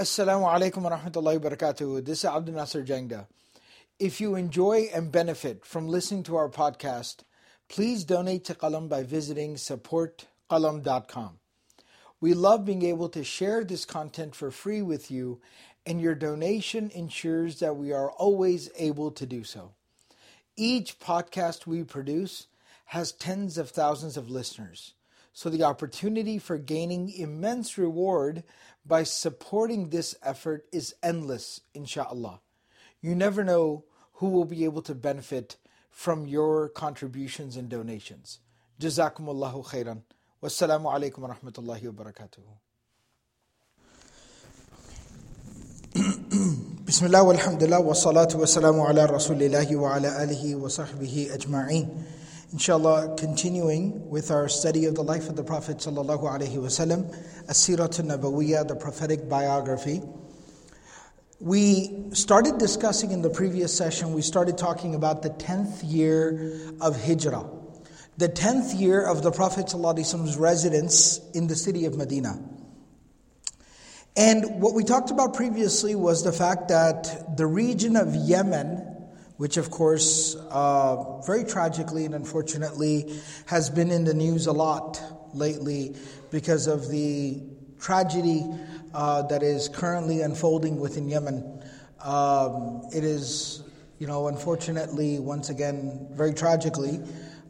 Assalamu alaikum wa rahmatullahi wa barakatuh. This is Abdul Nasir Jangda. If you enjoy and benefit from listening to our podcast, please donate to Qalam by visiting supportqalam.com. We love being able to share this content for free with you, and your donation ensures that we are always able to do so. Each podcast we produce has tens of thousands of listeners. So the opportunity for gaining immense reward by supporting this effort is endless, inshallah. You never know who will be able to benefit from your contributions and donations. Jazakumullahu khairan. Wassalamu alaikum wa rahmatullahi wa barakatuhu. Bismillah walhamdulillah wa salatu wa salamu ala rasulillahi wa ala alihi wa sahbihi ajma'een. Inshallah, continuing with our study of the life of the Prophet sallallahu alaihi wasallam, As-Sirah al-Nabawiyya, the prophetic biography. We started discussing in the previous session, we started talking about the 10th year of Hijrah, the 10th year of the Prophet sallallahu alaihi wasallam's residence in the city of Medina. And what we talked about previously was the fact that the region of Yemen, which of course, very tragically and unfortunately, has been in the news a lot lately because of the tragedy that is currently unfolding within Yemen. It is, unfortunately, once again, very tragically,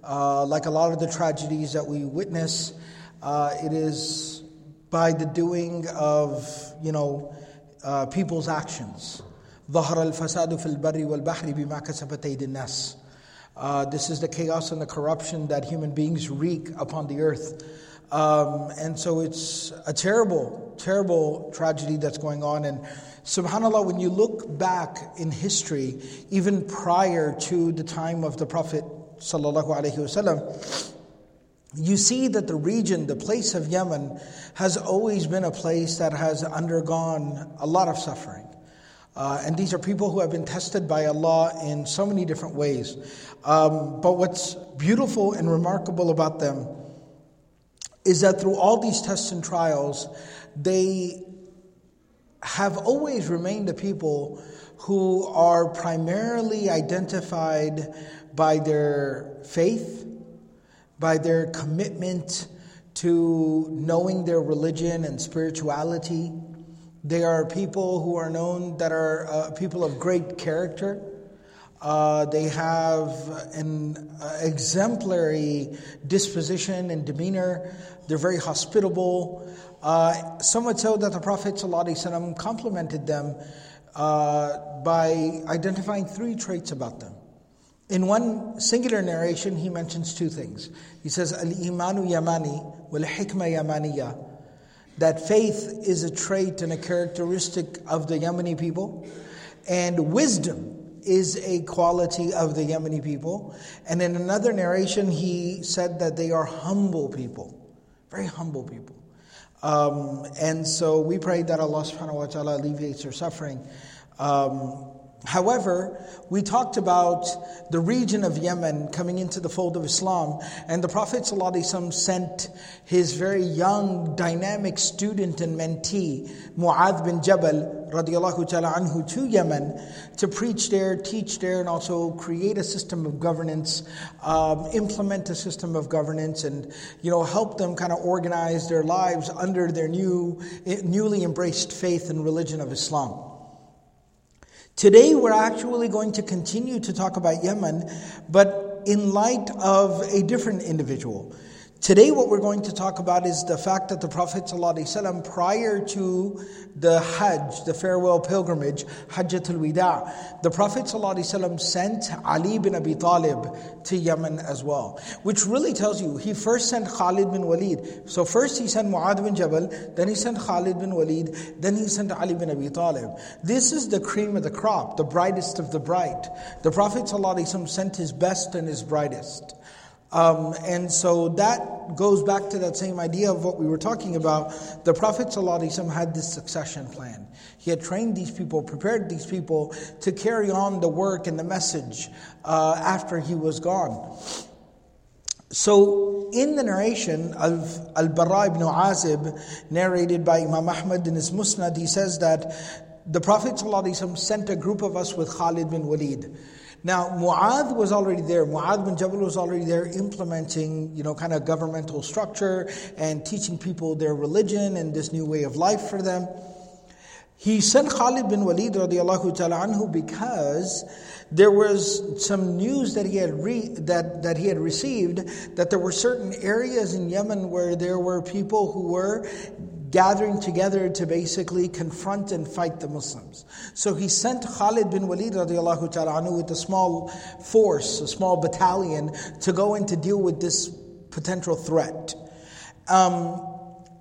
like a lot of the tragedies that we witness, it is by the doing of, people's actions. ظهر الفساد في البر والبحر بما كسبت أيدي الناس. This is the chaos and the corruption that human beings wreak upon the earth. And so it's a terrible, terrible tragedy that's going on. And subhanAllah, when you look back in history, even prior to the time of the Prophet sallallahu alaihi wasallam, you see that the region, the place of Yemen, has always been a place that has undergone a lot of suffering. And these are people who have been tested by Allah in so many different ways. But what's beautiful and remarkable about them is that through all these tests and trials, they have always remained the people who are primarily identified by their faith, by their commitment to knowing their religion and spirituality. They are people who are known that are people of great character. They have an exemplary disposition and demeanor. They're very hospitable. So much so that the Prophet ﷺ complimented them by identifying three traits about them. In one singular narration, he mentions two things. He says, Al-Imanu Yamani wal Hikma Yamaniyya. That faith is a trait and a characteristic of the Yemeni people, and wisdom is a quality of the Yemeni people. And in another narration, he said that they are humble people, very humble people. And so we pray that Allah subhanahu wa ta'ala alleviates their suffering. However, we talked about the region of Yemen coming into the fold of Islam, and the Prophet ﷺ sent his very young, dynamic student and mentee, Mu'adh bin Jabal radiallahu ta'ala anhu, to Yemen to preach there, teach there, and also create a system of governance, implement a system of governance, and help them kind of organize their lives under their newly embraced faith and religion of Islam. Today we're actually going to continue to talk about Yemen, but in light of a different individual. Today what we're going to talk about is the fact that the Prophet ﷺ, prior to the Hajj, the farewell pilgrimage, Hajjatul Wida', the Prophet ﷺ sent Ali bin Abi Talib to Yemen as well. Which really tells you, he first sent Khalid bin Walid. So first he sent Mu'adh bin Jabal, then he sent Khalid bin Walid, then he sent Ali bin Abi Talib. This is the cream of the crop, the brightest of the bright. The Prophet ﷺ sent his best and his brightest. And so that goes back to that same idea of what we were talking about. The Prophet ﷺ had this succession plan. He had trained these people, prepared these people to carry on the work and the message after he was gone. So in the narration of Al-Bara ibn Azib, narrated by Imam Ahmad in his Musnad, he says that the Prophet ﷺ sent a group of us with Khalid bin Walid. Now Mu'adh was already there, Mu'adh bin Jabal was already there implementing, kind of governmental structure and teaching people their religion and this new way of life for them. He sent Khalid bin Walid radiallahu ta'ala anhu because there was some news that he had received that there were certain areas in Yemen where there were people who were gathering together to basically confront and fight the Muslims. So he sent Khalid bin Walid radiallahu ta'ala anhu with a small force, a small battalion, to go in to deal with this potential threat.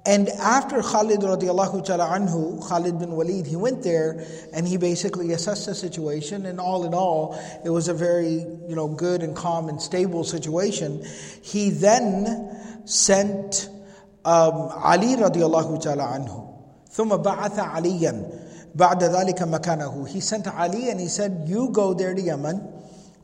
And after Khalid radiallahu ta'ala anhu, Khalid bin Walid, he went there and he basically assessed the situation, and all in all, it was a very good and calm and stable situation. He then sent Ali radiallahu ta'ala anhu. ثُمَّ بَعَثَ عَلِيًّا بَعْدَ ذَلِكَ مَكَانَهُ. He sent Ali and he said, you go there to Yemen.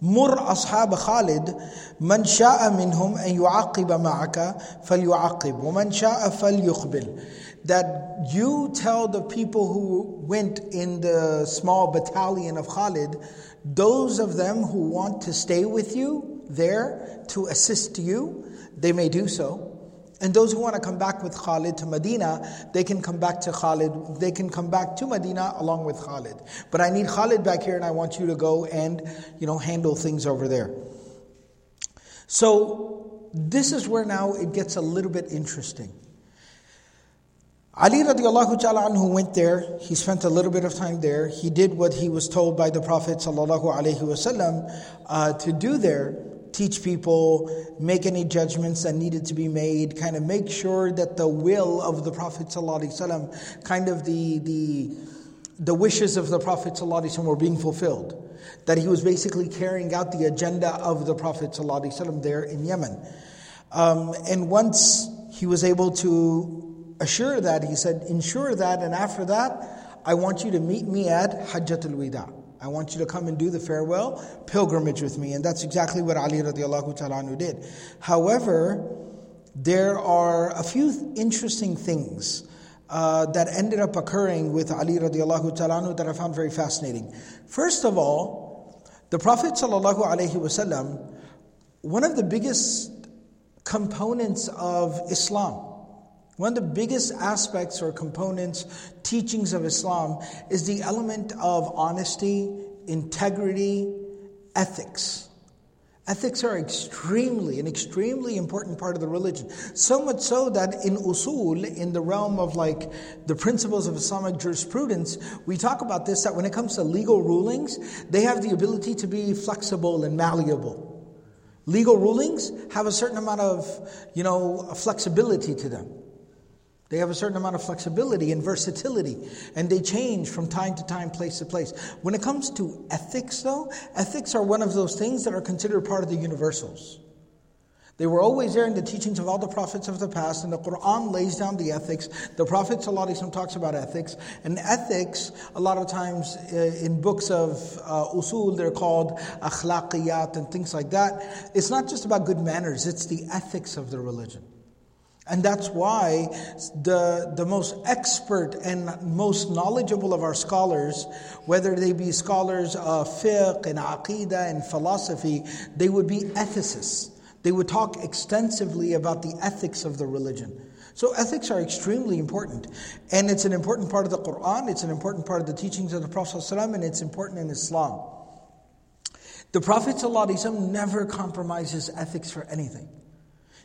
مُرْ أَصْحَابَ خَالِدْ مَنْ شَاءَ مِنْهُمْ أَنْ يُعَاقِبَ مَعَكَ فَلْيُعَاقِبْ وَمَنْ شَاءَ فَلْيُقْبِلْ. That you tell the people who went in the small battalion of Khalid, those of them who want to stay with you there to assist you, they may do so. And those who want to come back with Khalid to Medina, they can come back to Khalid, they can come back to Medina along with Khalid. But I need Khalid back here, and I want you to go and, handle things over there. So this is where now it gets a little bit interesting. Ali radiallahu ta'ala anhu went there, he spent a little bit of time there, he did what he was told by the Prophet sallallahu alaihi wasallam to do there. Teach people, make any judgments that needed to be made, kind of make sure that the will of the Prophet ﷺ, kind of the wishes of the Prophet ﷺ were being fulfilled. That he was basically carrying out the agenda of the Prophet ﷺ there in Yemen. And once he was able to assure that, he said, ensure that, and after that, I want you to meet me at Hajjatul Wida. I want you to come and do the farewell pilgrimage with me. And that's exactly what Ali radiallahu ta'ala anhu did. However, there are a few interesting things that ended up occurring with Ali radiallahu ta'ala anhu that I found very fascinating. First of all, the Prophet sallallahu alaihi wasallam, one of the biggest components of Islam, one of the biggest aspects or components, teachings of Islam is the element of honesty, integrity, ethics. Ethics are an extremely important part of the religion. So much so that in usul, in the realm of the principles of Islamic jurisprudence, we talk about this, that when it comes to legal rulings, they have the ability to be flexible and malleable. Legal rulings have a certain amount of, flexibility to them. They have a certain amount of flexibility and versatility, and they change from time to time, place to place. When it comes to ethics, though, ethics are one of those things that are considered part of the universals. They were always there in the teachings of all the prophets of the past, and the Quran lays down the ethics. The Prophet ﷺ talks about ethics, and ethics, a lot of times in books of usul, they're called akhlaqiyat and things like that. It's not just about good manners, it's the ethics of the religion. And that's why the most expert and most knowledgeable of our scholars, whether they be scholars of fiqh and aqidah and philosophy, they would be ethicists. They would talk extensively about the ethics of the religion. So ethics are extremely important. And it's an important part of the Quran, it's an important part of the teachings of the Prophet ﷺ, and it's important in Islam. The Prophet ﷺ never compromises ethics for anything.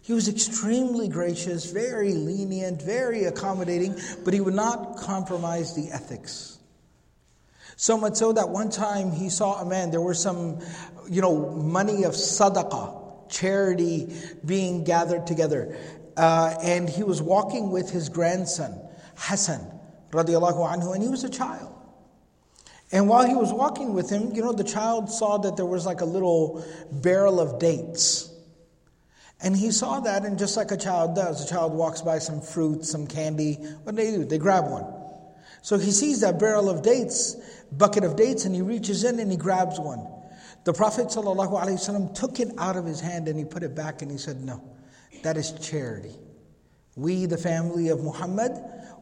He was extremely gracious, very lenient, very accommodating, but he would not compromise the ethics. So much so that one time he saw a man, there were some, money of sadaqah, charity being gathered together. And he was walking with his grandson, Hassan, radiallahu anhu, and he was a child. And while he was walking with him, the child saw that there was a little barrel of dates. And he saw that, and just like a child does, a child walks by some fruit, some candy. What do? They grab one. So he sees that barrel of dates, bucket of dates, and he reaches in and he grabs one. The Prophet ﷺ took it out of his hand and he put it back and he said, no, that is charity. We, the family of Muhammad,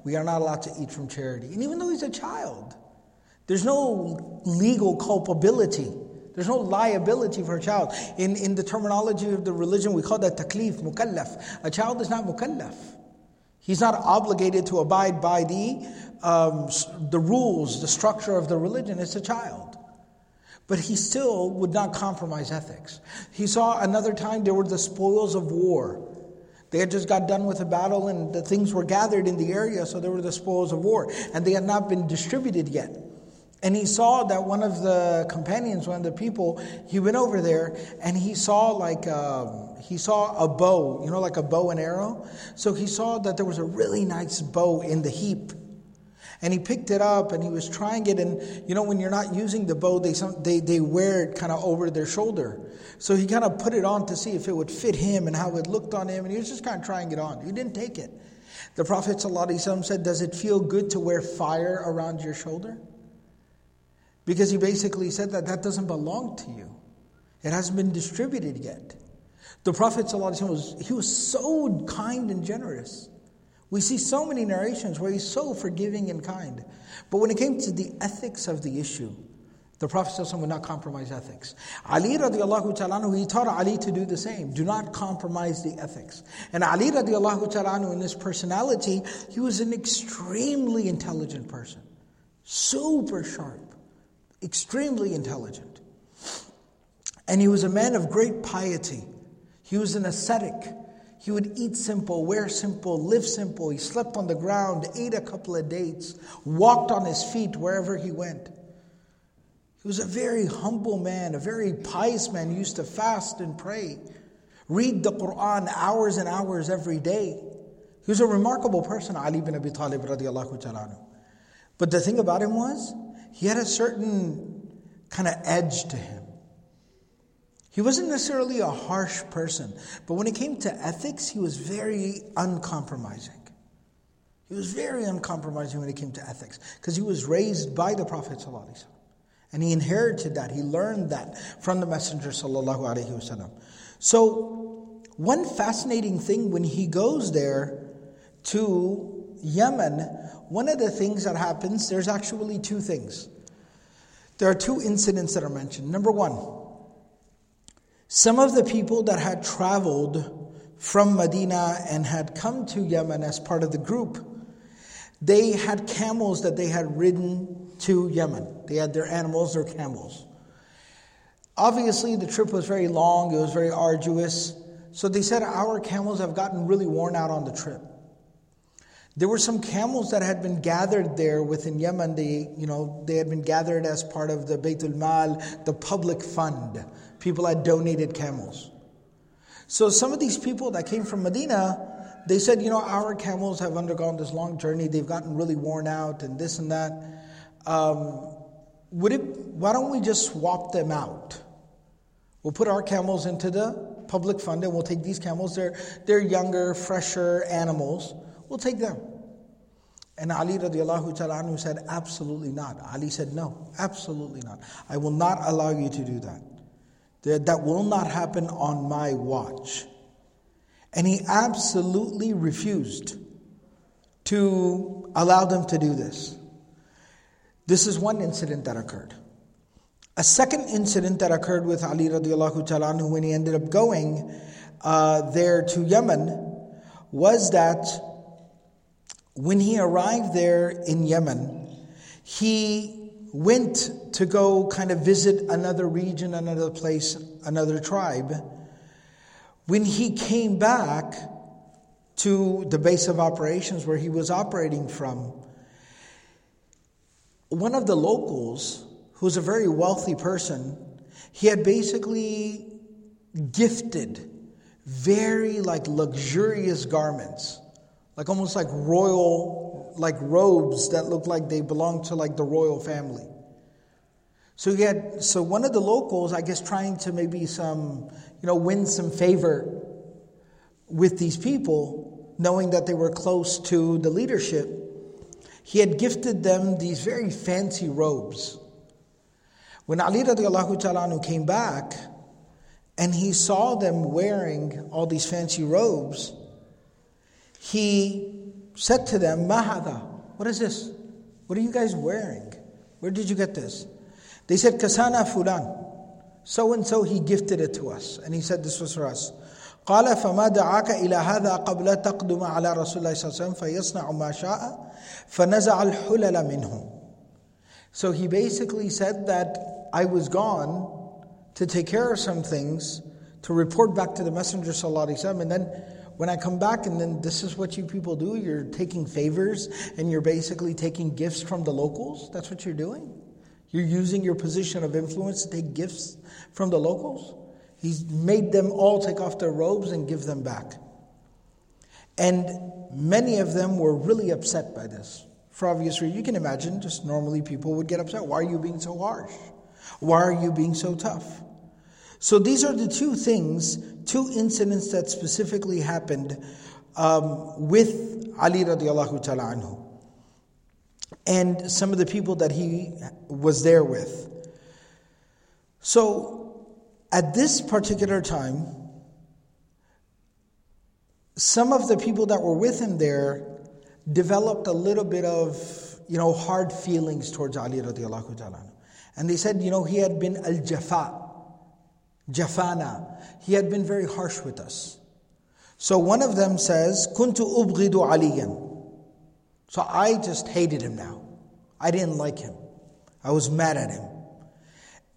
we are not allowed to eat from charity. And even though he's a child, there's no legal culpability. There's no liability for a child. In the terminology of the religion, we call that taklif, mukallaf. A child is not mukallaf. He's not obligated to abide by the rules, the structure of the religion. It's a child. But he still would not compromise ethics. He saw another time there were the spoils of war. They had just got done with a battle and the things were gathered in the area, so there were the spoils of war. And they had not been distributed yet. And he saw that one of the companions, one of the people, he went over there and he saw a bow, like a bow and arrow. So he saw that there was a really nice bow in the heap. And he picked it up and he was trying it. And when you're not using the bow, they wear it kind of over their shoulder. So he kind of put it on to see if it would fit him and how it looked on him. And he was just kind of trying it on. He didn't take it. The Prophet ﷺ said, does it feel good to wear fire around your shoulder? Because he basically said that doesn't belong to you. It hasn't been distributed yet. The Prophet ﷺ was so kind and generous. We see so many narrations where he's so forgiving and kind. But when it came to the ethics of the issue, the Prophet ﷺ would not compromise ethics. Ali radiallahu ta'ala anhu, he taught Ali to do the same. Do not compromise the ethics. And Ali radiallahu ta'ala anhu, in his personality, he was an extremely intelligent person. Super sharp. Extremely intelligent. And he was a man of great piety. He was an ascetic. He would eat simple, wear simple, live simple. He slept on the ground, ate a couple of dates, walked on his feet wherever he went. He was a very humble man, a very pious man. He used to fast and pray, read the Quran hours and hours every day. He was a remarkable person, Ali bin Abi Talib radiallahu ta'ala anhu. But the thing about him was, he had a certain kind of edge to him. He wasn't necessarily a harsh person, but when it came to ethics, he was very uncompromising. He was very uncompromising when it came to ethics, because he was raised by the Prophet ﷺ. And he inherited that, he learned that from the Messenger ﷺ. So, one fascinating thing when he goes there to Yemen, one of the things that happens, there's actually two things. There are two incidents that are mentioned. Number one, some of the people that had traveled from Medina and had come to Yemen as part of the group, they had camels that they had ridden to Yemen. They had their animals, their camels. Obviously, the trip was very long. It was very arduous. So they said, our camels have gotten really worn out on the trip. There were some camels that had been gathered there within Yemen. They had been gathered as part of the Beitul Mal, the public fund. People had donated camels. So some of these people that came from Medina, they said, our camels have undergone this long journey. They've gotten really worn out and this and that. Why don't we just swap them out? We'll put our camels into the public fund and we'll take these camels. They're younger, fresher animals. We'll take them. And Ali radiallahu ta'ala anhu said, absolutely not. Ali said, no, absolutely not. I will not allow you to do that. That will not happen on my watch. And he absolutely refused to allow them to do this. This is one incident that occurred. A second incident that occurred with Ali radiallahu ta'ala anhu when he ended up going there to Yemen was that when he arrived there in Yemen, he went to go kind of visit another region, another place, another tribe. When he came back to the base of operations where he was operating from, one of the locals, who's a very wealthy person, he had basically gifted very luxurious garments, almost royal, robes that looked like they belonged to the royal family. So one of the locals, I guess, trying to maybe win some favor with these people, knowing that they were close to the leadership, he had gifted them these very fancy robes. When Ali radiallahu ta'ala came back and he saw them wearing all these fancy robes, he said to them, "Ma hadha? What is this? What are you guys wearing? Where did you get this?" They said, "Kasana fulan. So and so, he gifted it to us. And he said this was for us." قال فما دعاك إلى هذا قبل تقدم على رسول الله صلى الله عليه وسلم فيصنع ما شاء فنزع الحلل منه. So he basically said that I was gone to take care of some things, to report back to the Messenger sallallahu alaihi wasallam, and then when I come back, and then this is what you people do. You're taking favors and you're basically taking gifts from the locals. That's what you're doing. You're using your position of influence to take gifts from the locals. He's made them all take off their robes and give them back. And many of them were really upset by this. For obvious reasons, you can imagine, just normally people would get upset. Why are you being so harsh? Why are you being so tough? So these are the two things, two incidents that specifically happened with Ali radiallahu ta'ala anhu. And some of the people that he was there with. So at this particular time, some of the people that were with him there developed a little bit of, hard feelings towards Ali radiallahu ta'ala. And they said, he had been jafana. He had been very harsh with us. So one of them says, "Kuntu ubghidu aliyan." So I just hated him now. I didn't like him. I was mad at him.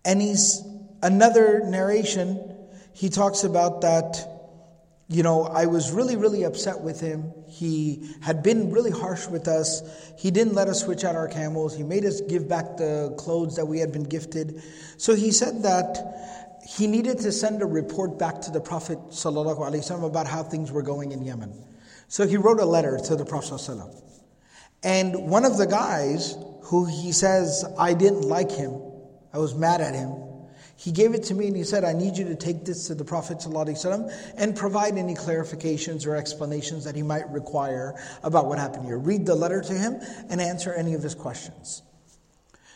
And another narration, he talks about that, I was really, really upset with him. He had been really harsh with us. He didn't let us switch out our camels. He made us give back the clothes that we had been gifted. So he said that he needed to send a report back to the Prophet sallallahu alaihi wasallam about how things were going in Yemen. So he wrote a letter to the Prophet sallallahu alaihi wasallam. And one of the guys who he says, I didn't like him, I was mad at him, he gave it to me and he said, I need you to take this to the Prophet ﷺ and provide any clarifications or explanations that he might require about what happened here. Read the letter to him and answer any of his questions.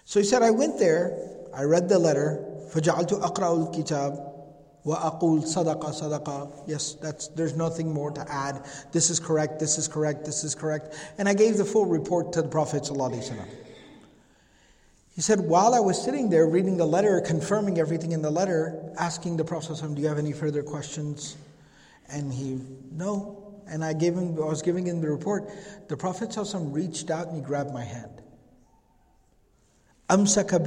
So he said, I went there, I read the letter, فَجَعَلْتُ أَقْرَأُ الْكِتَابِ وَأَقُولْ صَدَقَ. Yes, there's nothing more to add. This is correct, this is correct, this is correct. And I gave the full report to the Prophet ﷺ. He said, while I was sitting there reading the letter, confirming everything in the letter, asking the Prophet ﷺ, do you have any further questions? And he, no. And I was giving him the report. The Prophet ﷺ reached out and he grabbed my hand. Amsaka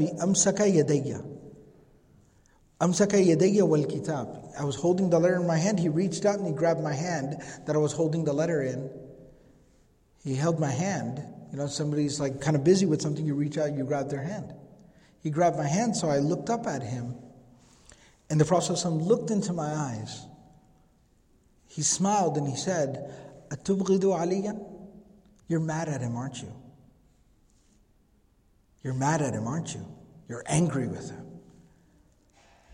yadayya wal kitab. I was holding the letter in my hand. He reached out and he grabbed my hand that I was holding the letter in. He held my hand. Somebody's kind of busy with something. You reach out, you grab their hand. He grabbed my hand, so I looked up at him. And the Prophet ﷺ looked into my eyes. He smiled and he said, Atubghidu aliyan? You're mad at him, aren't you? You're mad at him, aren't you? You're angry with him.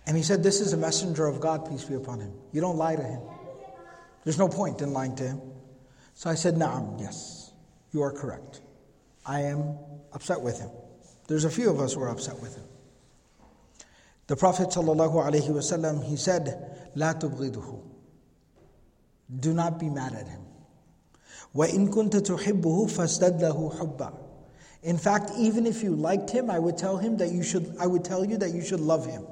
And he said, this is a messenger of God, peace be upon him. You don't lie to him. There's no point in lying to him. So I said, Na'am, yes, you are correct. I am upset with him. There's a few of us who are upset with him. The Prophet ﷺ, he said, La tubghiduhu. Do not be mad at him. وَإِن كُنْتَ تُحِبُّهُ فَاسْتَدْ لَهُ حُبًّا. In fact, even if you liked him, I would tell you that you should love him.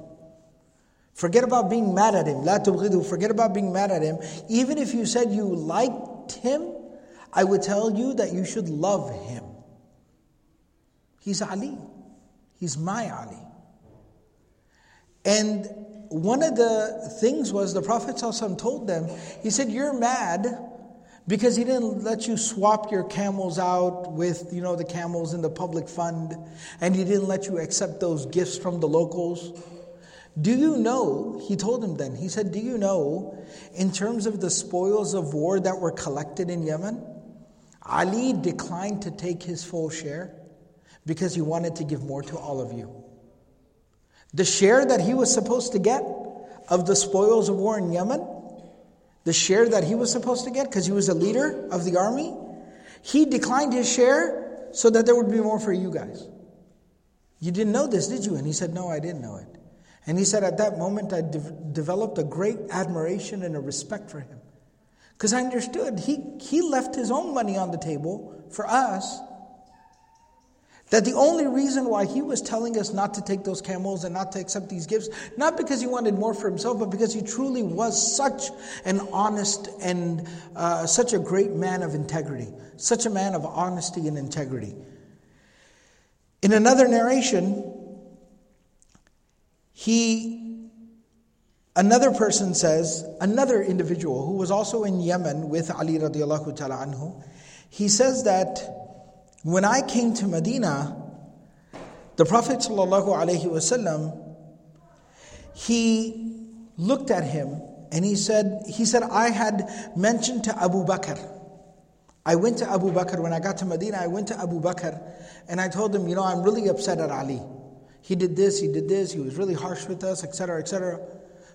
Forget about being mad at him. La tubghidu. Forget about being mad at him. Even if you said you liked him, I would tell you that you should love him. He's Ali. He's my Ali. And one of the things was the Prophet ﷺ told them, he said, you're mad because he didn't let you swap your camels out with, the camels in the public fund. And he didn't let you accept those gifts from the locals. Do you know, he told him then, he said, do you know, in terms of the spoils of war that were collected in Yemen, Ali declined to take his full share because he wanted to give more to all of you. The share that he was supposed to get of the spoils of war in Yemen, because he was a leader of the army, he declined his share so that there would be more for you guys. You didn't know this, did you? And he said, no, I didn't know it. And he said, at that moment, I developed a great admiration and a respect for him. Because I understood, he left his own money on the table for us. That the only reason why he was telling us not to take those camels and not to accept these gifts, not because he wanted more for himself, but because he truly was such an honest and such a great man of integrity. Such a man of honesty and integrity. In another narration, another person says, another individual who was also in Yemen with Ali radiallahu ta'ala anhu, he says that, when I came to Medina, the Prophet ﷺ, he looked at him and he said, I had mentioned to Abu Bakr. I went to Abu Bakr. When I got to Medina, I went to Abu Bakr and I told him, I'm really upset at Ali. He did this, he was really harsh with us, etc., etc.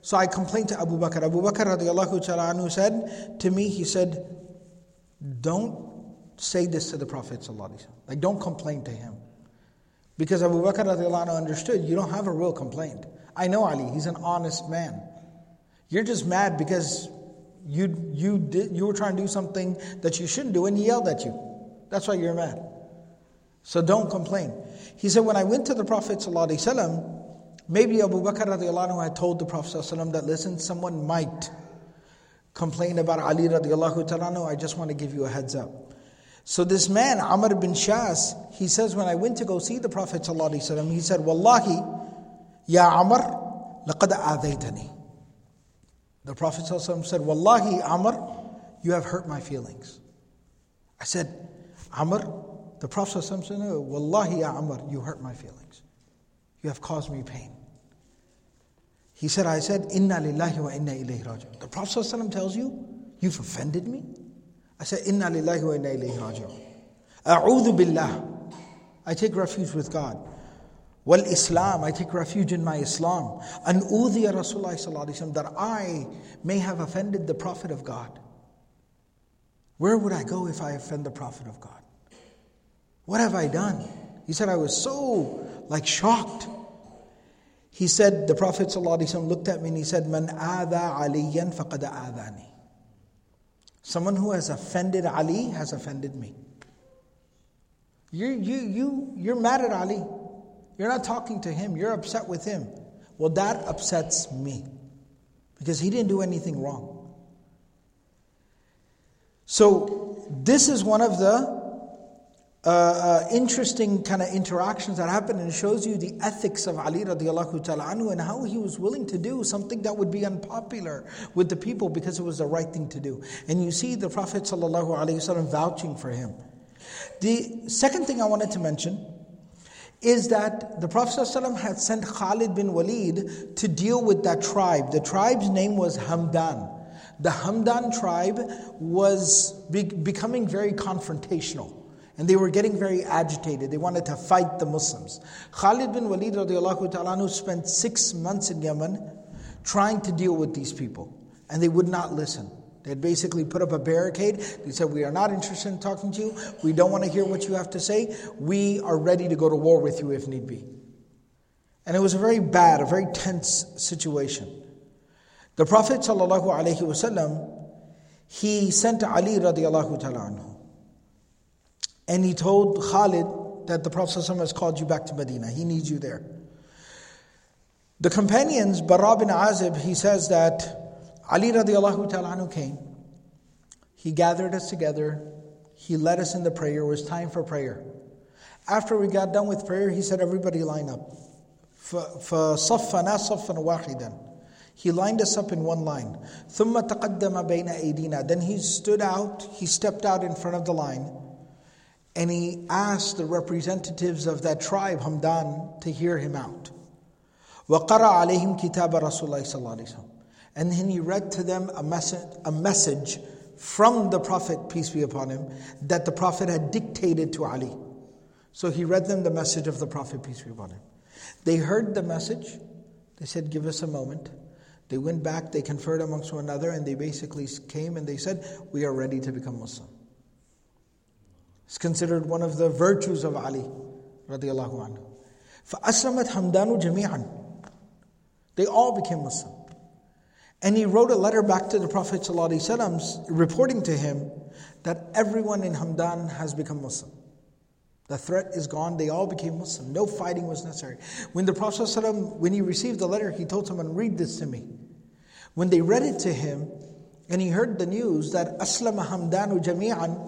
So I complained to Abu Bakr. Abu Bakr radiallahu ta'ala anhu said to me, he said, don't say this to the Prophet ﷺ. Like, don't complain to him. Because Abu Bakr radiallahu anhu understood, you don't have a real complaint. I know Ali, he's an honest man. You're just mad because you were trying to do something that you shouldn't do and he yelled at you. That's why you're mad. So don't complain. He said, when I went to the Prophet ﷺ, maybe Abu Bakr radiallahu anhu had told the Prophet ﷺ that, listen, someone might complain about Ali radiallahu ta'ala anhu, I just want to give you a heads up. So this man, Amr bin Shas, he says, when I went to go see the Prophet ﷺ, he said, Wallahi, Ya Amr, laqad aadaytani. The Prophet ﷺ said, Wallahi, Amr, you have hurt my feelings. I said, Amr, the Prophet ﷺ said, no, Wallahi, Ya Amr, you hurt my feelings. You have caused me pain. He said, I said, Inna lillahi wa inna ilayhi raji'un. The Prophet ﷺ tells you, you've offended me? I said, Inna lillahi wa inna ilayhi raji'un. A'udhu billah. I take refuge with God. Wal Islam. I take refuge in my Islam. An udhiya Rasulullah sallallahu alayhi wa sallam, that I may have offended the Prophet of God. Where would I go if I offend the Prophet of God? What have I done? He said, I was so shocked. He said, the Prophet sallallahu alayhi wa sallam looked at me and he said, Man aadha aliyan faqad aadhani. Someone who has offended Ali has offended me. You're mad at Ali. You're not talking to him. You're upset with him. Well, that upsets me. Because he didn't do anything wrong. So, this is one of the interesting kind of interactions that happen, and shows you the ethics of Ali radiallahu ta'ala anhu and how he was willing to do something that would be unpopular with the people because it was the right thing to do. And you see the Prophet sallallahu alaihi wasallam vouching for him. The second thing I wanted to mention is that the Prophet sallallahu alaihi wasallam had sent Khalid bin Walid to deal with that tribe. The tribe's name was Hamdan. The Hamdan tribe was becoming very confrontational. And they were getting very agitated. They wanted to fight the Muslims. Khalid bin Walid radiallahu ta'ala anhu spent 6 months in Yemen trying to deal with these people. And they would not listen. They had basically put up a barricade. They said, we are not interested in talking to you. We don't want to hear what you have to say. We are ready to go to war with you if need be. And it was a very bad, a very tense situation. The Prophet sallallahu alaihi wasallam, he sent Ali radiallahu ta'ala anhu. And he told Khalid that the Prophet ﷺ has called you back to Medina. He needs you there. The companions, Bara ibn Azib, he says that Ali radiallahu ta'ala anhu came. He gathered us together. He led us in the prayer. It was time for prayer. After we got done with prayer, he said, everybody line up. فَصَفَّنَا صَفًّا وَاحِدًا. He lined us up in one line. ثُمَّ تَقَدَّمَ بَيْنَ أَيْدِينَا. Then he stepped out in front of the line. And he asked the representatives of that tribe, Hamdan, to hear him out. وَقَرَأَ عَلَيْهِمْ كِتَابَ رَسُولِ اللَّهِ صَلَّى اللَّهِ عَلَيْهِ وَسَلَّمَ. And then he read to them a message from the Prophet, peace be upon him, that the Prophet had dictated to Ali. So he read them the message of the Prophet, peace be upon him. They heard the message. They said, give us a moment. They went back, they conferred amongst one another, and they basically came and they said, we are ready to become Muslim. It's considered one of the virtues of Ali radiallahu anhu. فَأَسْلَمَتْ حَمْدَانُ جَمِيعًا. They all became Muslim. And he wrote a letter back to the Prophet ﷺ reporting to him that everyone in Hamdan has become Muslim. The threat is gone, they all became Muslim. No fighting was necessary. When the Prophet ﷺ, when he received the letter, he told someone, read this to me. When they read it to him, and he heard the news that Aslama Hamdanu Jami'an,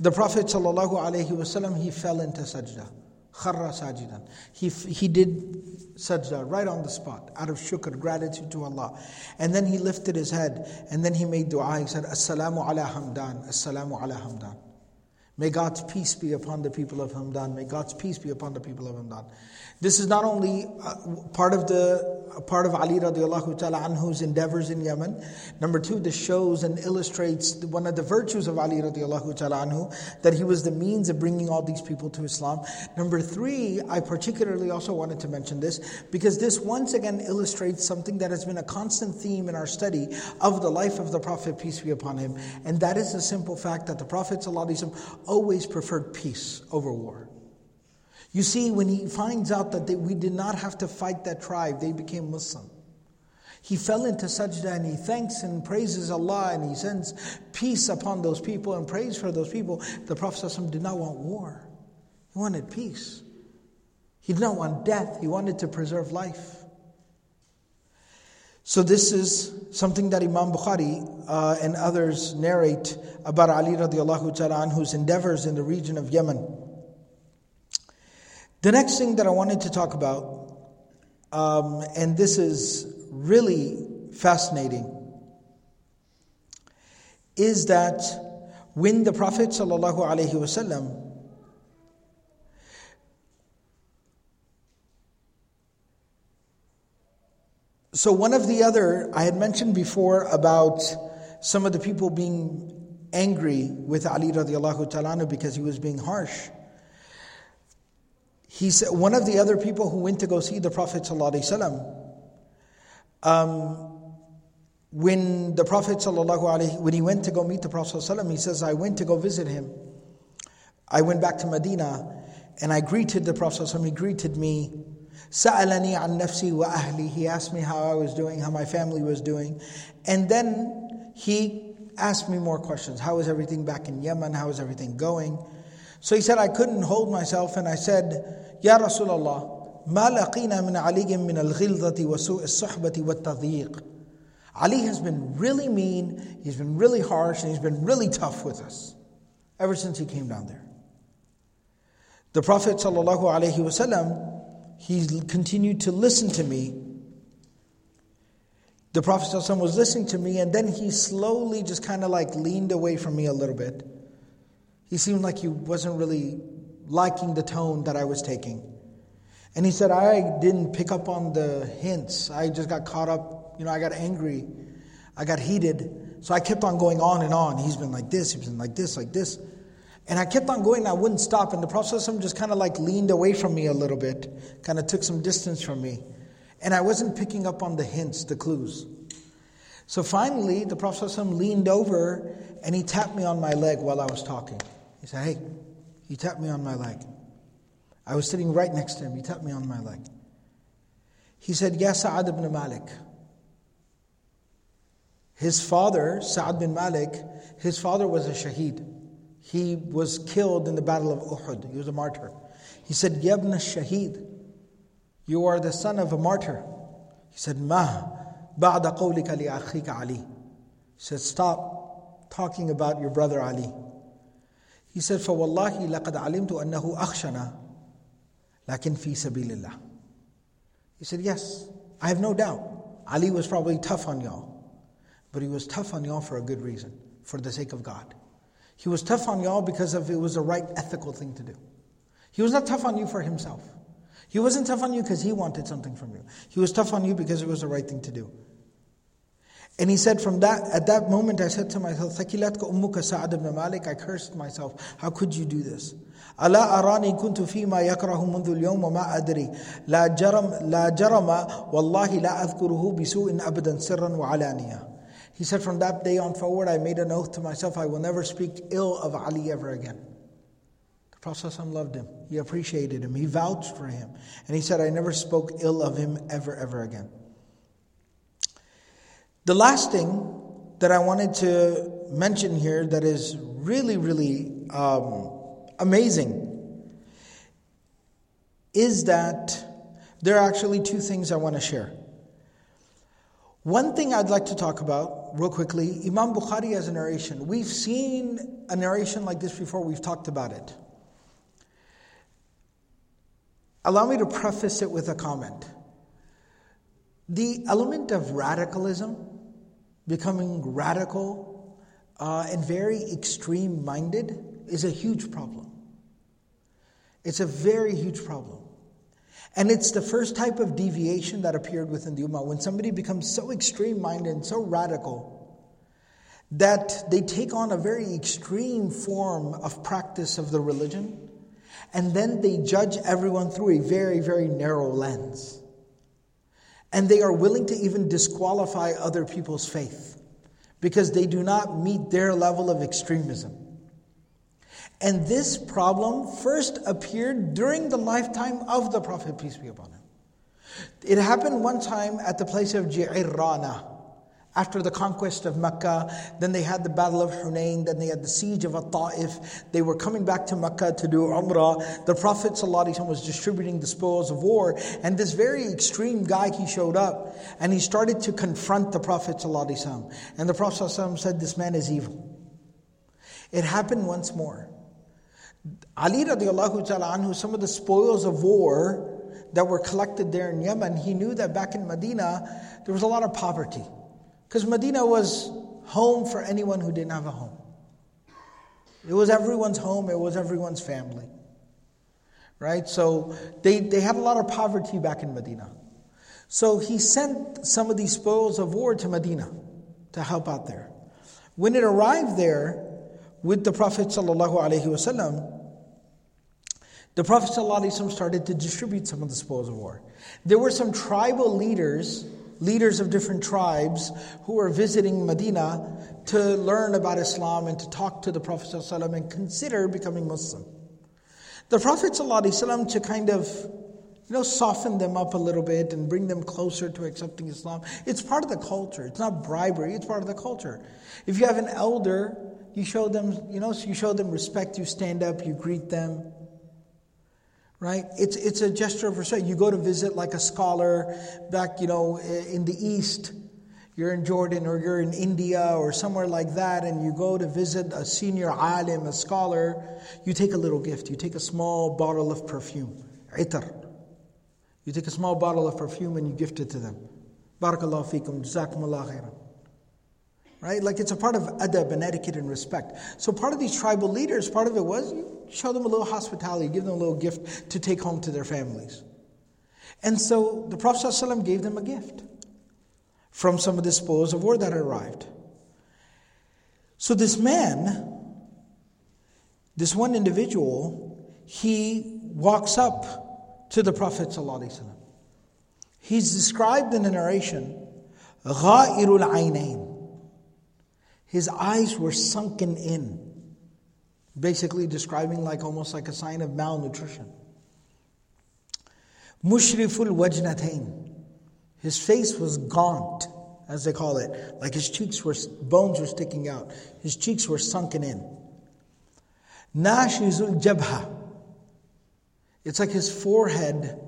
the Prophet ﷺ, he fell into sajda. Kharra sajidan. He did sajda right on the spot, out of shukr, gratitude to Allah. And then he lifted his head, and then he made dua. He said, As-salamu ala Hamdan, As-salamu ala Hamdan. May God's peace be upon the people of Hamdan. May God's peace be upon the people of Hamdan. This is not only part of Ali radiallahu ta'ala anhu's endeavors in Yemen. Number two, this shows and illustrates one of the virtues of Ali radiallahu ta'ala anhu, that he was the means of bringing all these people to Islam. Number three, I particularly also wanted to mention this, because this once again illustrates something that has been a constant theme in our study of the life of the Prophet, peace be upon him. And that is the simple fact that the Prophet sallallahu alaihi wasallam always preferred peace over war. You see, when he finds out that we did not have to fight that tribe, they became Muslim. He fell into sajda and he thanks and praises Allah and he sends peace upon those people and praise for those people. The Prophet ﷺ did not want war. He wanted peace. He did not want death. He wanted to preserve life. So this is something that Imam Bukhari and others narrate about Ali radiallahu ta'ala anhu's endeavors in the region of Yemen. The next thing that I wanted to talk about, and this is really fascinating, is that when the Prophet ﷺ so one of the other, I had mentioned before about some of the people being angry with Ali radiallahu ta'ala because he was being harsh. He said, one of the other people who went to go see the Prophet ﷺ, when the Prophet ﷺ, when he went to go meet the Prophet ﷺ, he says, I went to go visit him. I went back to Medina and I greeted the Prophet ﷺ, he greeted me. Sa'alani an nafsi wa ahli. He asked me how I was doing, how my family was doing. And then he asked me more questions. How is everything back in Yemen? How is everything going? So he said, I couldn't hold myself. And I said, Ya Rasulullah, ma laqina min aliyin min al-ghildati wa su'i al-suhbati wa al-tadhiq. Ali has been really mean. He's been really harsh. And he's been really tough with us ever since he came down there. The Prophet ﷺ, he continued to listen to me. The Prophet ﷺ was listening to me, and then he slowly just kind of like leaned away from me a little bit. He seemed like he wasn't really liking the tone that I was taking. And he said, I didn't pick up on the hints. I just got caught up, I got angry. I got heated. So I kept on going on and on. He's been like this, he's been like this, like this. And I kept on going, I wouldn't stop. And the Prophet ﷺ just kind of like leaned away from me a little bit, kind of took some distance from me. And I wasn't picking up on the hints, the clues. So finally, the Prophet ﷺ leaned over and he tapped me on my leg while I was talking. He said, hey, he tapped me on my leg. I was sitting right next to him, he tapped me on my leg. He said, Ya Sa'ad ibn Malik. His father, Sa'ad bin Malik, his father was a shaheed. He was killed in the Battle of Uhud. He was a martyr. He said, Yabna Shaheed, you are the son of a martyr. He said, Ma ba'da qawlika li akhika Ali. He said, stop talking about your brother Ali. He said, Fa wallahi laqad alimtu annahu akhshana, lakin fi sabilillah. He said, yes, I have no doubt. Ali was probably tough on y'all, but he was tough on y'all for a good reason, for the sake of God. He was tough on y'all because of it was the right ethical thing to do. He was not tough on you for himself. He wasn't tough on you because he wanted something from you. He was tough on you because it was the right thing to do. And he said, from that, at that moment, I said to myself, Thakilatka ummuka Sa'ad ibn Malik. I cursed myself. How could you do this? Ala arani kuntu fima yakrahu mundhu al-yawm wa ma adri. La jarama wallahi la adhkuruhu bisu'in abadan sirran wa alaniya. He said, from that day on forward, I made an oath to myself, I will never speak ill of Ali ever again. The Prophet loved him. He appreciated him. He vouched for him. And he said, I never spoke ill of him ever again. The last thing that I wanted to mention here that is really amazing is that there are actually two things I want to share. One thing I'd like to talk about real quickly, Imam Bukhari as a narration. We've seen a narration like this before. We've talked about it. Allow me to preface it with a comment. The element of radicalism, becoming radical and very extreme-minded, is a huge problem. It's a very huge problem. And it's the first type of deviation that appeared within the Ummah. When somebody becomes so extreme-minded and so radical that they take on a very extreme form of practice of the religion, and then they judge everyone through a very narrow lens. And they are willing to even disqualify other people's faith because they do not meet their level of extremism. And this problem first appeared during the lifetime of the Prophet, peace be upon him. It happened one time at the place of Ji'ir Rana. After the conquest of Mecca, then they had the Battle of Hunain, then they had the Siege of At-Ta'if. They were coming back to Mecca to do Umrah. The Prophet ﷺ was distributing the spoils of war. And this very extreme guy, he showed up. And he started to confront the Prophet ﷺ. And the Prophet ﷺ said, this man is evil. It happened once more. Ali radiallahu ta'ala anhu, some of the spoils of war that were collected there in Yemen, he knew that back in Medina, there was a lot of poverty. Because Medina was home for anyone who didn't have a home. It was everyone's home. It was everyone's family. Right? So they had a lot of poverty back in Medina. So he sent some of these spoils of war to Medina to help out there. When it arrived there with the Prophet ﷺ, the Prophet ﷺ started to distribute some of the spoils of war. There were some tribal leaders of different tribes who were visiting Medina to learn about Islam and to talk to the Prophet ﷺ and consider becoming Muslim. The Prophet ﷺ, to kind of soften them up a little bit and bring them closer to accepting Islam. It's part of the culture. It's not bribery. It's part of the culture. If you have an elder, you show them, you show them respect. You stand up. You greet them. Right? It's a gesture of respect. You go to visit like a scholar back, in the East. You're in Jordan or you're in India or somewhere like that, and you go to visit a senior alim, a scholar. You take a little gift. You take a small bottle of perfume. Itar. You take a small bottle of perfume and you gift it to them. Barakallahu feekum, jazakumullah khairan. Right? Like it's a part of adab and etiquette and respect. So part of these tribal leaders, part of it was you show them a little hospitality, give them a little gift to take home to their families. And so the Prophet ﷺ gave them a gift from some of the spoils of war that arrived. So this man, this one individual, he walks up to the Prophet ﷺ. He's described in the narration, غَائِرُ الْعَيْنَيْنِ. His eyes were sunken in, basically describing almost like a sign of malnutrition. Mushriful wajnatain. His face was gaunt, as they call it. Like his bones were sticking out. His cheeks were sunken in. Nashizul jabha. It's like his forehead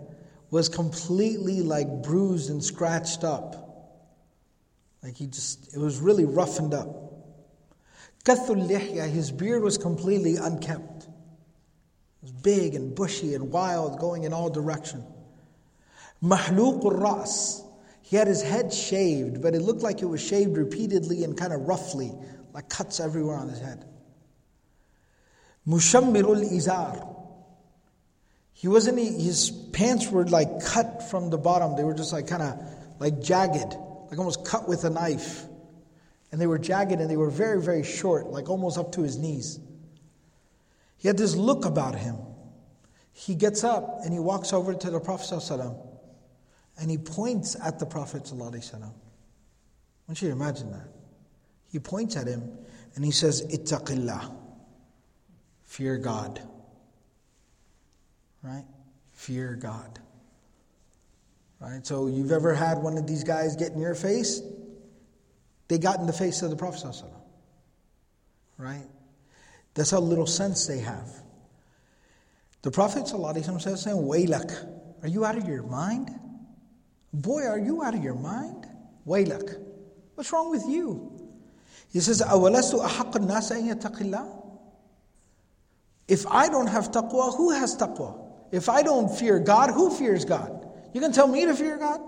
was completely bruised and scratched up. It was really roughened up. Kathul lihya, his beard was completely unkempt. It was big and bushy and wild, going in all directions. Mahluqul ras, he had his head shaved, but it looked like it was shaved repeatedly and kind of roughly, like cuts everywhere on his head. Mushammirul izar, his pants were cut from the bottom. They were just kind of jagged, almost cut with a knife. And they were jagged and they were very short, almost up to his knees. He had this look about him. He gets up and he walks over to the Prophet ﷺ and he points at the Prophet ﷺ. I want you to imagine that. He points at him and he says, Ittaqillah. Fear God. right? Fear God. Right? So you've ever had one of these guys get in your face? They got in the face of the Prophet ﷺ. Right? That's how little sense they have. The Prophet ﷺ says, Waylak, are you out of your mind? Boy, are you out of your mind? Waylak, what's wrong with you? He says, أَوَلَسْتُ أَحَقَّ النَّاسَ أَنْ يَتَّقِ اللَّهِ. If I don't have taqwa, who has taqwa? If I don't fear God, who fears God? You can tell me to fear God?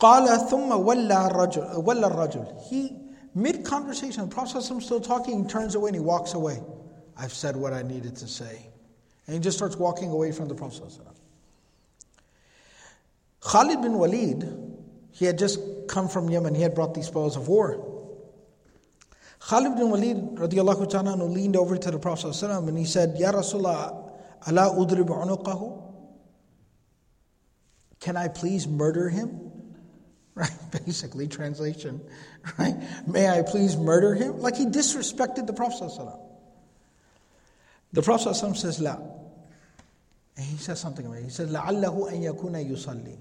قَالَ ثُمَّ وَلَّى الرَّجُلِ. He, mid-conversation, the Prophet is still talking, he turns away and he walks away. I've said what I needed to say. And he just starts walking away from the Prophet. Khalid bin Walid, he had just come from Yemen. He had brought these spoils of war. Khalid bin Walid radiallahu ta'ala leaned over to the Prophet and he said, Ya Rasulullah, ala udrib unuqahu? Can I please murder him? Right? Basically, translation. Right? May I please murder him? Like he disrespected the Prophet. The Prophet says, La. And he says something about it. He says, لَعَلَّهُ أَنْ يَكُونَ يُصَلِّي.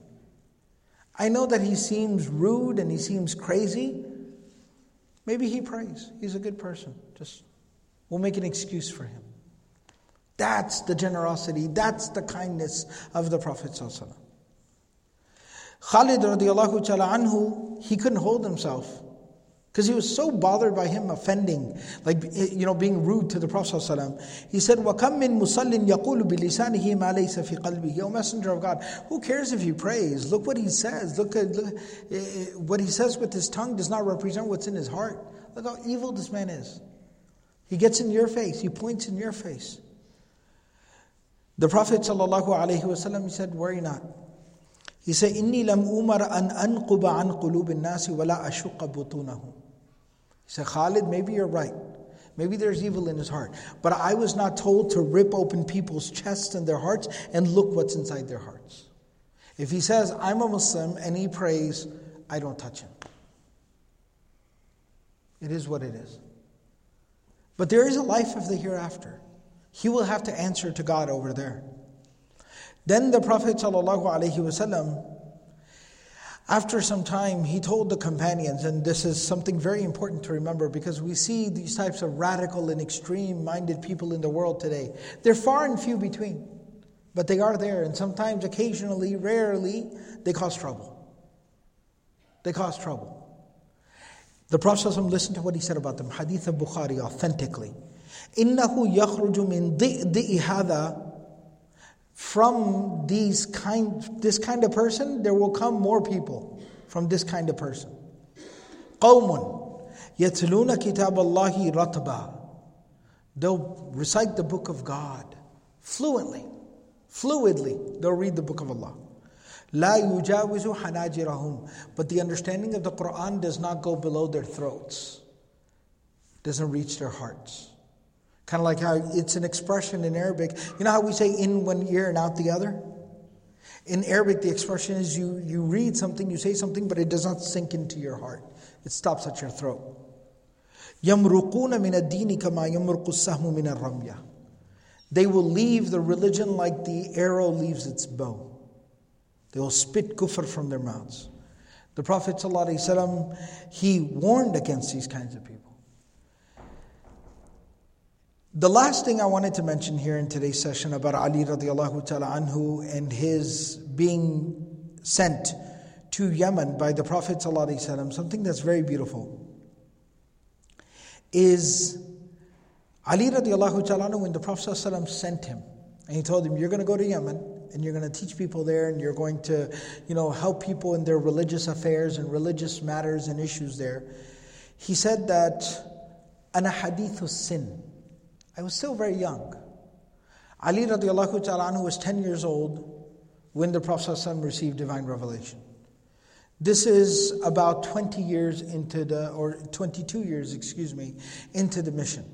I know that he seems rude and he seems crazy. Maybe he prays. He's a good person. Just, we'll make an excuse for him. That's the generosity. That's the kindness of the Prophet ﷺ. Khalid radiallahu ta'ala anhu, he couldn't hold himself. Because he was so bothered by him offending, like, you know, being rude to the Prophet ﷺ. He said, وَكَمْ مِن مُسَلٍ يَقُولُ بِلِسَانِهِ مَا لَيْسَ فِي قَلْبِهِ. O Messenger of God, who cares if he prays? Look what he says. Look, what he says with his tongue does not represent what's in his heart. Look how evil this man is. He gets in your face. He points in your face. The Prophet ﷺ, he said, worry not. He said, إِنِّي لَمْ أُمَرْ أَنْ أَنْقُبَ عَنْ قُلُوبِ النَّاسِ وَلَا أَشُقَّ بُطُونَهُ. He said, Khalid, maybe you're right. Maybe there's evil in his heart. But I was not told to rip open people's chests and their hearts and look what's inside their hearts. If he says, I'm a Muslim, and he prays, I don't touch him. It is what it is. But there is a life of the hereafter. He will have to answer to God over there. Then the Prophet ﷺ, after some time, he told the companions, and this is something very important to remember because we see these types of radical and extreme-minded people in the world today. They're far and few between, but they are there. And sometimes, occasionally, rarely, they cause trouble. They cause trouble. The Prophet ﷺ listened to what he said about them. Hadith of Bukhari, authentically. إِنَّهُ يَخْرُجُ مِنْ ضِئِّ هَذَا. From this kind of person, there will come more people. From this kind of person, قوم يتلون كتاب الله رتبا. They'll recite the book of God fluidly. They'll read the book of Allah. لا يجاوز حناجرهم. But the understanding of the Quran does not go below their throats. Doesn't reach their hearts. Kind of like how it's an expression in Arabic. You know how we say in one ear and out the other? In Arabic, the expression is you read something, you say something, but it does not sink into your heart. It stops at your throat. يَمْرُقُونَ مِنَ الدِّينِ كَمَا يَمْرُقُ السَّهْمُ مِنَ الرَّمْيَةِ. They will leave the religion like the arrow leaves its bow. They will spit kufr from their mouths. The Prophet ﷺ, he warned against these kinds of people. The last thing I wanted to mention here in today's session about Ali radiallahu ta'ala anhu and his being sent to Yemen by the Prophet sallallahu alaihi wasallam, something that's very beautiful, is Ali radiallahu ta'ala anhu, when the Prophet sallallahu alaihi wasallam sent him and he told him, you're going to go to Yemen and you're going to teach people there and you're going to, you know, help people in their religious affairs and religious matters and issues there. He said that, Ana hadithu sin. I was still very young. Ali radiallahu ta'ala anhu was 10 years old when the Prophet ﷺ received divine revelation. This is about 22 years into the mission.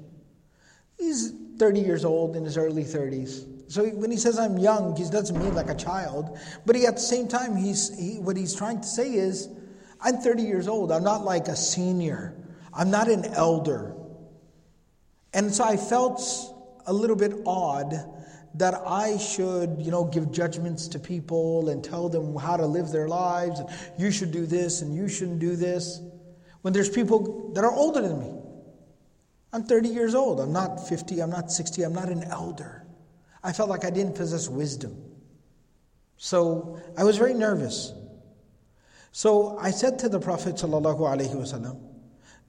He's 30 years old, in his early 30s. So when he says I'm young, he doesn't mean like a child. But at the same time, what he's trying to say is, I'm 30 years old. I'm not like a senior. I'm not an elder. And so I felt a little bit odd that I should, give judgments to people and tell them how to live their lives. And you should do this and you shouldn't do this. When there's people that are older than me. I'm 30 years old. I'm not 50. I'm not 60. I'm not an elder. I felt like I didn't possess wisdom. So I was very nervous. So I said to the Prophet ﷺ,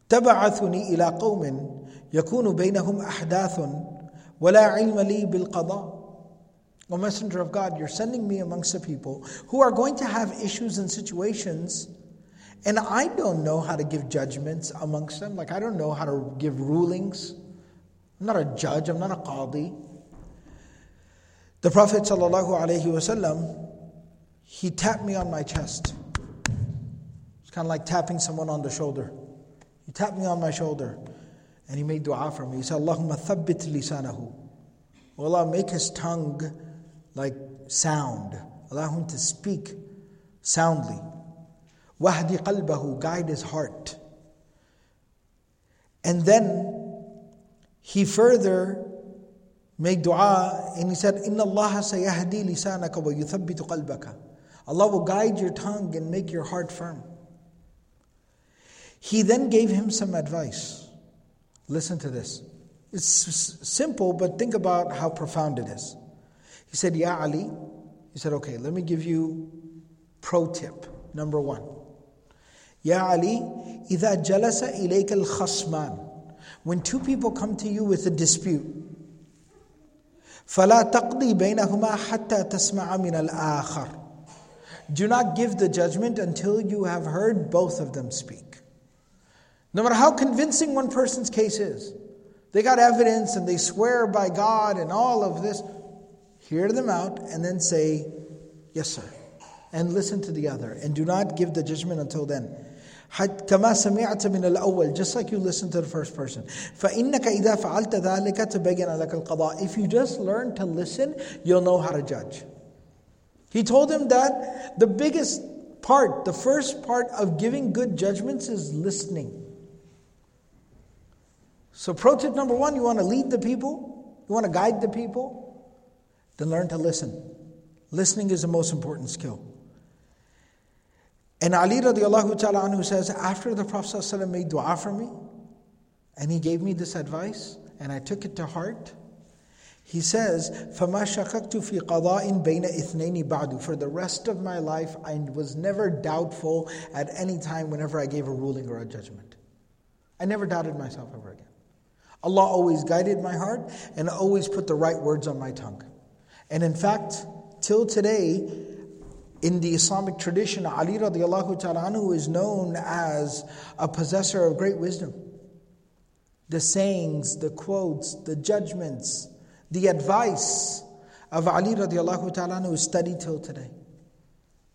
تبعثني إلى قوم يكون بينهم أحداث ولا علم لي بالقضاء. O Messenger of God, you're sending me amongst the people who are going to have issues and situations, and I don't know how to give judgments amongst them. Like, I don't know how to give rulings. I'm not a judge. I'm not a qadi. The Prophet ﷺ, he tapped me on my chest. It's kind of like tapping someone on the shoulder. He tapped me on my shoulder and he made dua for me. He said, Allahumma thabbit lisanahu. O Allah, make his tongue like sound. Allow him to speak soundly. Wahdi qalbahu, guide his heart. And then he further made dua and he said, Inna Allaha sayahdi lisanaka wa yuthabbitu qalbaka. Allah will guide your tongue and make your heart firm. He then gave him some advice. Listen to this. It's simple, but think about how profound it is. He said, Ya Ali. He said, okay, let me give you pro tip. Number one. Ya Ali, إِذَا جَلَسَ إِلَيْكَ الْخَصْمَانِ. When two people come to you with a dispute, فَلَا تَقْضِي بَيْنَهُمَا حَتَّى تَسْمَعَ مِنَ الْآخَرِ. Do not give the judgment until you have heard both of them speak. No matter how convincing one person's case is, they got evidence and they swear by God and all of this, hear them out and then say, yes sir, and listen to the other, and do not give the judgment until then. كَمَا سَمِعْتَ مِنَ الْأَوَّلِ, just like you listen to the first person. فَإِنَّكَ إِذَا فَعَلْتَ ذَلِكَ تَبَيَّنَ لَكَ الْقَضَاءِ. If you just learn to listen, you'll know how to judge. He told him that the biggest part, the first part of giving good judgments is listening. So pro tip number one, you want to lead the people, you want to guide the people, then learn to listen. Listening is the most important skill. And Ali radiallahu ta'ala anhu says, after the Prophet ﷺ made dua for me, and he gave me this advice, and I took it to heart, he says, فَمَا شَكَكْتُ فِي قَضَاءٍ بَيْنَ إِثْنَيْنِ بَعْدُ. For the rest of my life, I was never doubtful at any time whenever I gave a ruling or a judgment. I never doubted myself ever again. Allah always guided my heart and always put the right words on my tongue. And in fact, till today, in the Islamic tradition, Ali radiallahu ta'ala anhu is known as a possessor of great wisdom. The sayings, the quotes, the judgments, the advice of Ali radiallahu ta'ala anhu is studied till today.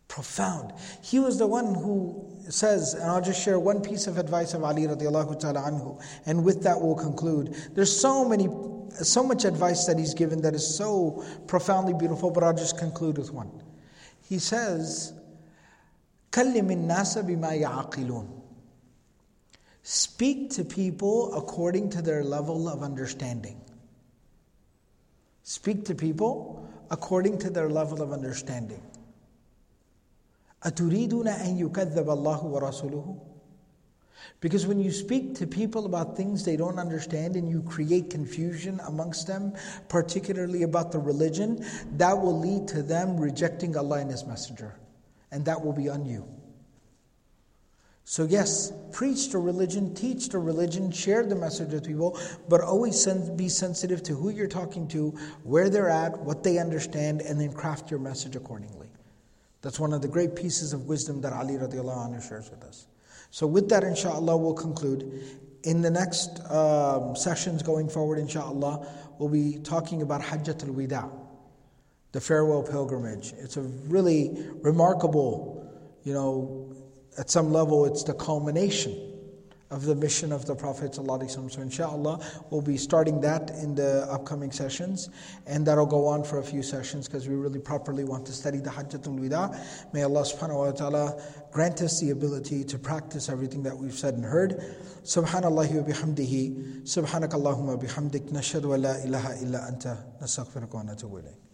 Profound. He was the one who says, and I'll just share one piece of advice of Ali radiallahu ta'ala anhu, and with that we'll conclude. There's so much advice that he's given that is so profoundly beautiful, but I'll just conclude with one. He says, كَلِّمِ النَّاسَ بِمَا يَعَقِلُونَ. Speak to people according to their level of understanding. Speak to people according to their level of understanding. أَتُرِيدُونَ أَن يُكَذَّبَ اللَّهُ وَرَسُولُهُ. Because when you speak to people about things they don't understand and you create confusion amongst them, particularly about the religion, that will lead to them rejecting Allah and His Messenger. And that will be on you. So yes, preach the religion, teach the religion, share the message with people, but always be sensitive to who you're talking to, where they're at, what they understand, and then craft your message accordingly. That's one of the great pieces of wisdom that Ali radiallahu anhu shares with us. So with that, inshallah, we'll conclude. In the next sessions going forward, inshallah, we'll be talking about Hajjatul Wida, the farewell pilgrimage. It's a really remarkable, at some level, it's the culmination of the mission of the Prophet ﷺ. So inshallah, we'll be starting that in the upcoming sessions, and that'll go on for a few sessions because we really properly want to study the Hajjatul Wida. May Allah subhanahu wa ta'ala grant us the ability to practice everything that we've said and heard. Subhanallahi wa bihamdihi, subhanakallahumma bihamdik, nashhadu wa la ilaha illa anta, nastaghfiruka wa natubu ilayk.